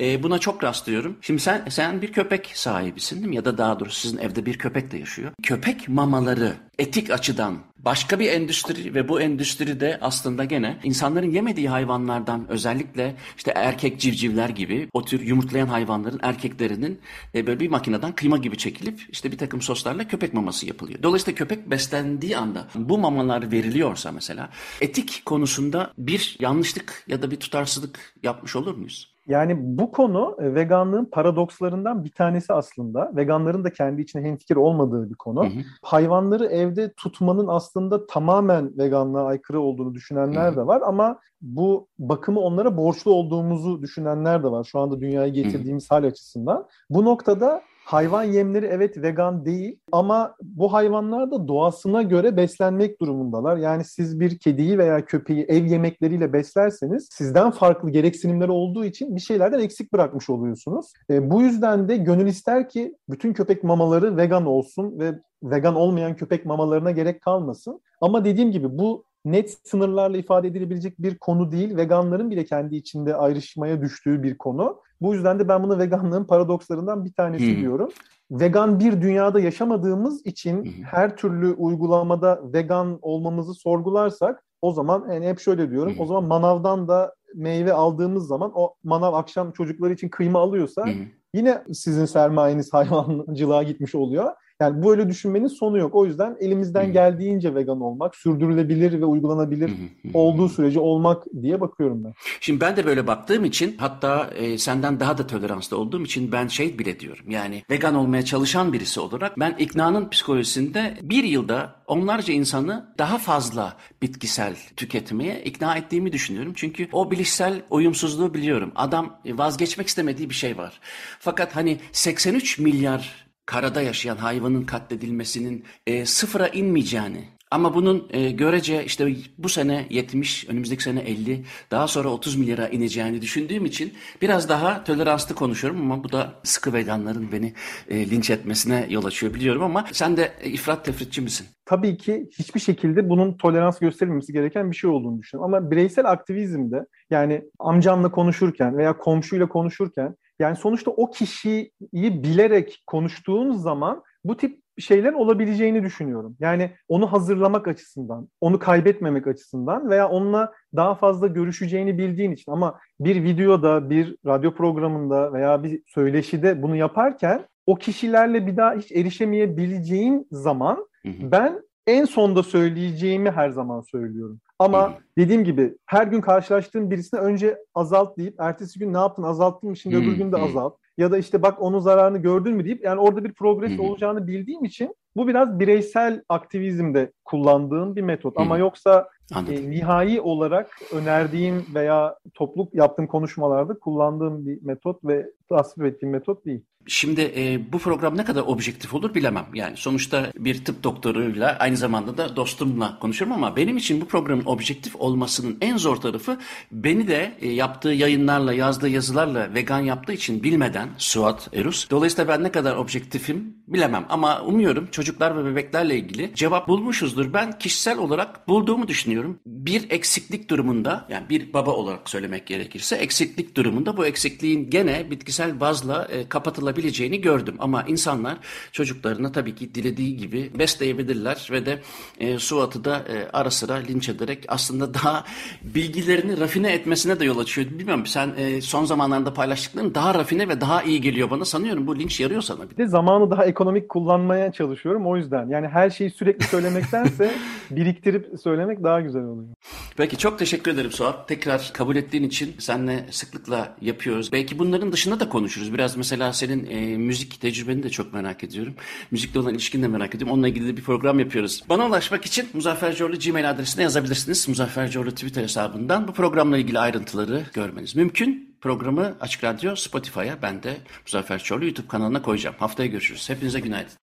e, buna çok rastlıyorum. Şimdi sen sen bir köpek sahibisin değil mi? Ya da daha doğrusu sizin evde bir köpek de yaşıyor. Köpek mamaları etik açıdan başka bir endüstri ve bu endüstri de aslında gene insanların yemediği hayvanlardan özellikle işte erkek civcivler gibi o tür yumurtlayan hayvanların erkeklerinin e, böyle bir makineden kıyma gibi çekilip işte bir takım soslarla köpek maması yapılıyor. Dolayısıyla köpek beslendiği anda bu mamalar veriliyorsa mesela etik konusunda bir yanlışlık ya da bir tutarsızlık yapmış olur muyuz? Yani bu konu veganlığın paradokslarından bir tanesi aslında. Veganların da kendi içine hemfikir olmadığı bir konu. Hı hı. Hayvanları evde tutmanın aslında tamamen veganlığa aykırı olduğunu düşünenler hı hı. de var ama bu bakımı onlara borçlu olduğumuzu düşünenler de var. Şu anda dünyaya getirdiğimiz hı hı. hal açısından. Bu noktada hayvan yemleri evet vegan değil ama bu hayvanlar da doğasına göre beslenmek durumundalar. Yani siz bir kediyi veya köpeği ev yemekleriyle beslerseniz sizden farklı gereksinimleri olduğu için bir şeylerden eksik bırakmış oluyorsunuz. E, bu yüzden de gönül ister ki bütün köpek mamaları vegan olsun ve vegan olmayan köpek mamalarına gerek kalmasın. Ama dediğim gibi bu net sınırlarla ifade edilebilecek bir konu değil. Veganların bile kendi içinde ayrışmaya düştüğü bir konu. Bu yüzden de ben bunu veganlığın paradokslarından bir tanesi hmm. diyorum. Vegan bir dünyada yaşamadığımız için hmm. her türlü uygulamada vegan olmamızı sorgularsak o zaman yani hep şöyle diyorum. Hmm. O zaman manavdan da meyve aldığımız zaman o manav akşam çocukları için kıyma alıyorsa hmm. yine sizin sermayeniz hayvancılığa gitmiş oluyor. Yani böyle düşünmenin sonu yok. O yüzden elimizden Hı-hı. geldiğince vegan olmak, sürdürülebilir ve uygulanabilir Hı-hı. olduğu sürece olmak diye bakıyorum ben. Şimdi ben de böyle baktığım için hatta e, senden daha da toleranslı olduğum için ben şey bile diyorum. Yani vegan olmaya çalışan birisi olarak ben iknanın psikolojisinde bir yılda onlarca insanı daha fazla bitkisel tüketmeye ikna ettiğimi düşünüyorum. Çünkü o bilişsel uyumsuzluğu biliyorum. Adam vazgeçmek istemediği bir şey var. Fakat hani seksen üç milyar karada yaşayan hayvanın katledilmesinin e, sıfıra inmeyeceğini, Ama bunun e, görece işte bu sene yetmiş, önümüzdeki sene elli, daha sonra otuz milyara ineceğini düşündüğüm için biraz daha toleranslı konuşuyorum ama bu da sıkı veganların beni e, linç etmesine yol açıyor biliyorum ama sen de e, ifrat tefritçi misin? Tabii ki hiçbir şekilde bunun tolerans gösterilmemesi gereken bir şey olduğunu düşünüyorum. Ama bireysel aktivizmde yani amcamla konuşurken veya komşuyla konuşurken yani sonuçta o kişiyi bilerek konuştuğun zaman bu tip şeyler olabileceğini düşünüyorum. Yani onu hazırlamak açısından, onu kaybetmemek açısından veya onunla daha fazla görüşeceğini bildiğin için. Ama bir videoda, bir radyo programında veya bir söyleşide bunu yaparken o kişilerle bir daha hiç erişemeyebileceğin zaman ben en sonda söyleyeceğimi her zaman söylüyorum. Ama dediğim gibi her gün karşılaştığım birisine önce azalt deyip ertesi gün ne yaptın azalttın mı şimdi öbür gün de azalt. Ya da işte bak onun zararını gördün mü deyip yani orada bir progres olacağını bildiğim için bu biraz bireysel aktivizmde kullandığım bir metot. Ama yoksa e, nihai olarak önerdiğim veya topluluk yaptığım konuşmalarda kullandığım bir metot ve tasvip ettiğim metot değil. Şimdi e, bu program ne kadar objektif olur bilemem. Yani sonuçta bir tıp doktoruyla aynı zamanda da dostumla konuşurum ama benim için bu programın objektif olmasının en zor tarafı beni de e, yaptığı yayınlarla, yazdığı yazılarla vegan yaptığı için bilmeden Suat Eruş. Dolayısıyla ben ne kadar objektifim bilemem ama umuyorum çocuklar ve bebeklerle ilgili cevap bulmuşuzdur. Ben kişisel olarak bulduğumu düşünüyorum. Bir eksiklik durumunda yani bir baba olarak söylemek gerekirse eksiklik durumunda bu eksikliğin gene bitkisel bazla e, kapatılabilir bileceğini gördüm. Ama insanlar çocuklarına tabii ki dilediği gibi besleyebilirler ve de e, Suat'ı da e, ara sıra linç ederek aslında daha bilgilerini rafine etmesine de yol açıyor. Bilmiyorum sen e, son zamanlarda paylaştıkların daha rafine ve daha iyi geliyor bana. Sanıyorum bu linç yarıyor sana. Bir de zamanı daha ekonomik kullanmaya çalışıyorum o yüzden. Yani her şeyi sürekli söylemektense biriktirip söylemek daha güzel oluyor. Peki çok teşekkür ederim Suat. Tekrar kabul ettiğin için seninle sıklıkla yapıyoruz. Belki bunların dışında da konuşuruz. Biraz mesela senin E, müzik tecrübeni de çok merak ediyorum. Müzikle olan ilişkini de merak ediyorum. Onunla ilgili de bir program yapıyoruz. Bana ulaşmak için Muzaffer Çorlu Gmail adresine yazabilirsiniz. Muzaffer Çorlu Twitter hesabından bu programla ilgili ayrıntıları görmeniz mümkün. Programı Açık Radyo Spotify'a ben de Muzaffer Çorlu YouTube kanalına koyacağım. Haftaya görüşürüz. Hepinize günaydın.